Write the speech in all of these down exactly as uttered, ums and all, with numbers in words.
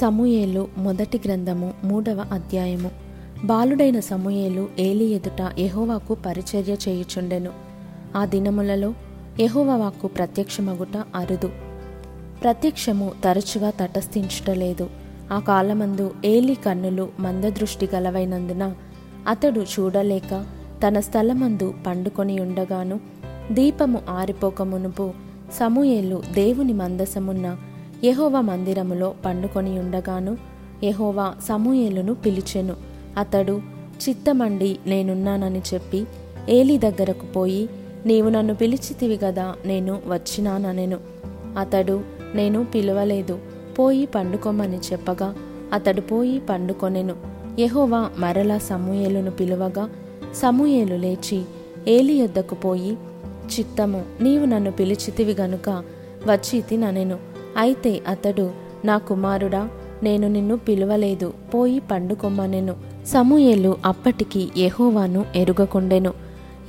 సమూయేలు మొదటి గ్రంథము మూడవ అధ్యాయము. బాలుడైన సమూయేలు ఏలీ ఎదుట యెహోవాకు పరిచర్య చేయుచుండెను. ఆ దినములలో యెహోవాకు ప్రత్యక్షమగుట అరుదు. ప్రత్యక్షము తరచుగా తటస్థించుటలేదు. ఆ కాలమందు ఏలీ కన్నులు మందదృష్టి గలవైనందున అతడు చూడలేక తన స్థలమందు పండుకొని ఉండగాను దీపము ఆరిపోక మునుపు సమూయేలు దేవుని మందసమున్న యెహోవా మందిరములో పండుకొని ఉండగాను యెహోవా సమూయేలును పిలిచెను. అతడు చిత్తమండి నేనున్నానని చెప్పి ఏలీ దగ్గరకు పోయి, నీవు నన్ను పిలిచితివి గదా, నేను వచ్చినాననెను. అతడు, నేను పిలవలేదు, పోయి పండుకోమని చెప్పగా అతడు పోయి పండుకొనెను. యెహోవా మరలా సమూయేలును పిలువగా సమూయేలు లేచి ఏలీ యొద్దకు పోయి, చిత్తము, నీవు నన్ను పిలిచితివి గనుక వచ్చితిననెను. అయితే అతడు, నా కుమారుడా, నేను నిన్ను పిలువలేదు, పోయి పండుకొమ్మనెను. సమూయేలు అప్పటికి యెహోవాను ఎరుగకుండెను.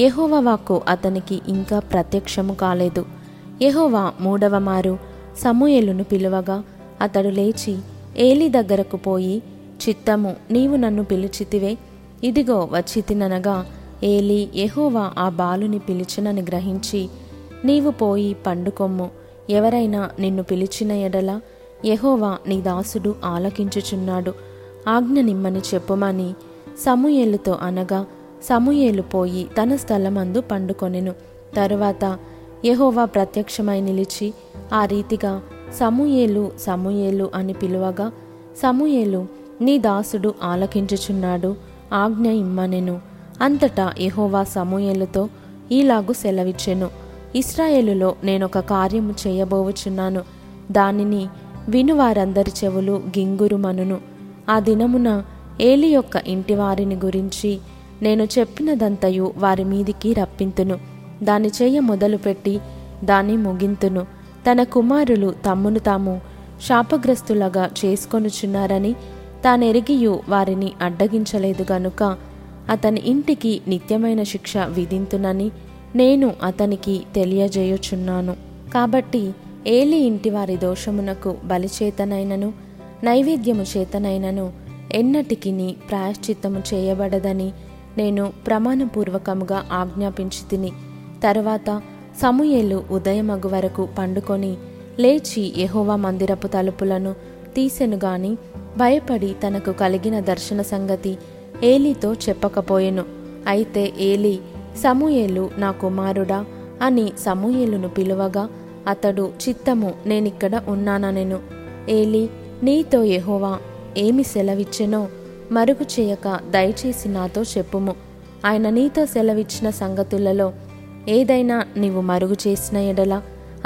యెహోవా వాక్కు అతనికి ఇంకా ప్రత్యక్షము కాలేదు. యెహోవా మూడవమారు సమూయేలును పిలువగా అతడు లేచి ఏలీ దగ్గరకు పోయి, చిత్తము, నీవు నన్ను పిలిచితివే, ఇదిగో వచ్చితిననగా ఏలీ యెహోవా ఆ బాలుని పిలిచినని గ్రహించి, నీవు పోయి పండుకొమ్ము, ఎవరైనా నిన్ను పిలిచిన ఎడల యెహోవా నీ దాసుడు ఆలకించుచున్నాడు, ఆజ్ఞనిమ్మని చెప్పుమని సమూయేలుతో అనగా సమూయేలు పోయి తన స్థలమందు పండుకొనెను. తరువాత యెహోవా ప్రత్యక్షమై నిలిచి ఆ రీతిగా సమూయేలు సమూయేలు అని పిలువగా సమూయేలు, నీ దాసుడు ఆలకించుచున్నాడు, ఆజ్ఞ ఇమ్మనెను. అంతటా యెహోవా సమూయేలుతో ఈలాగు సెలవిచ్చెను, ఇశ్రాయేలులో నేనొక కార్యము చేయబోవుచున్నాను, దానిని వినువారందరి చెవులు గింగురుమనును. ఆ దినమున ఏలీ యొక్క ఇంటివారిని గురించి నేను చెప్పినదంతయు వారి మీదికి రప్పింతును. దాని చేయ మొదలుపెట్టి దాన్ని ముగింతును. తన కుమారులు తమ్మును తాము శాపగ్రస్తులగా చేసుకొనుచున్నారని తానెరిగియు వారిని అడ్డగించలేదు గనుక అతని ఇంటికి నిత్యమైన శిక్ష విధింతునని నేను అతనికి తెలియజేయుచున్నాను. కాబట్టి ఏలీ ఇంటివారి దోషమునకు బలిచేతనైనను నైవేద్యము చేతనైనను ఎన్నటికిని ప్రాయశ్చిత్తము చేయబడదని నేను ప్రమాణపూర్వకముగా ఆజ్ఞాపించి తిని. తరువాత సమూయేలు ఉదయమగు వరకు పండుకొని లేచి యెహోవా మందిరపు తలుపులను తీసెను గాని భయపడి తనకు కలిగిన దర్శన సంగతి ఏలీతో చెప్పకపోయెను. అయితే ఏలీ, సమూయేలు నా కుమారుడా అని సమూయేలును పిలువగా అతడు, చిత్తము, నేనిక్కడ ఉన్నాననెను. ఏలీ, నీతో యెహోవా ఏమి సెలవిచ్చెనో మరుగు చేయక దయచేసి నాతో చెప్పుము. ఆయన నీతో సెలవిచ్చిన సంగతులలో ఏదైనా నీవు మరుగు చేసిన ఎడల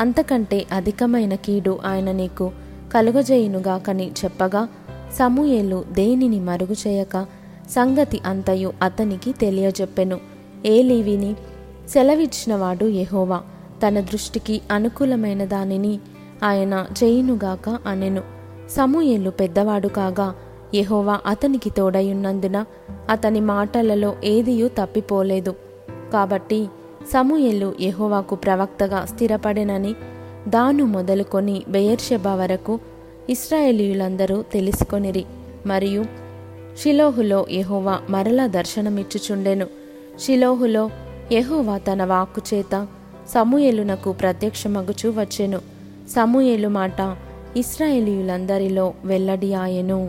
అంతకంటే అధికమైన కీడు ఆయన నీకు కలుగజేయునుగాకని చెప్పగా సమూయేలు దేనిని మరుగు చేయక సంగతి అంతయు అతనికి తెలియజెప్పెను. ఏలీ విని, సెలవిచ్చినవాడు యెహోవా, తన దృష్టికి అనుకూలమైన దానిని ఆయన చేయునుగాక అనెను. సమూయేలు పెద్దవాడు కాగా యెహోవా అతనికి తోడయున్నందున అతని మాటలలో ఏదియూ తప్పిపోలేదు. కాబట్టి సమూయేలు యెహోవాకు ప్రవక్తగా స్థిరపడెనని దాను మొదలుకొని బెయేర్షెబా వరకు ఇశ్రాయేలీయులందరూ తెలుసుకొనిరి. మరియు షిలోహులో యెహోవా మరలా దర్శనమిచ్చుచుండెను. షిలోహులో యెహోవా తన వాక్కుచేత సమూయేలునకు ప్రత్యక్షమగుచూ వచ్చెను. సమూయేలు మాట ఇశ్రాయేలీయులందరిలో వెల్లడియాయెను.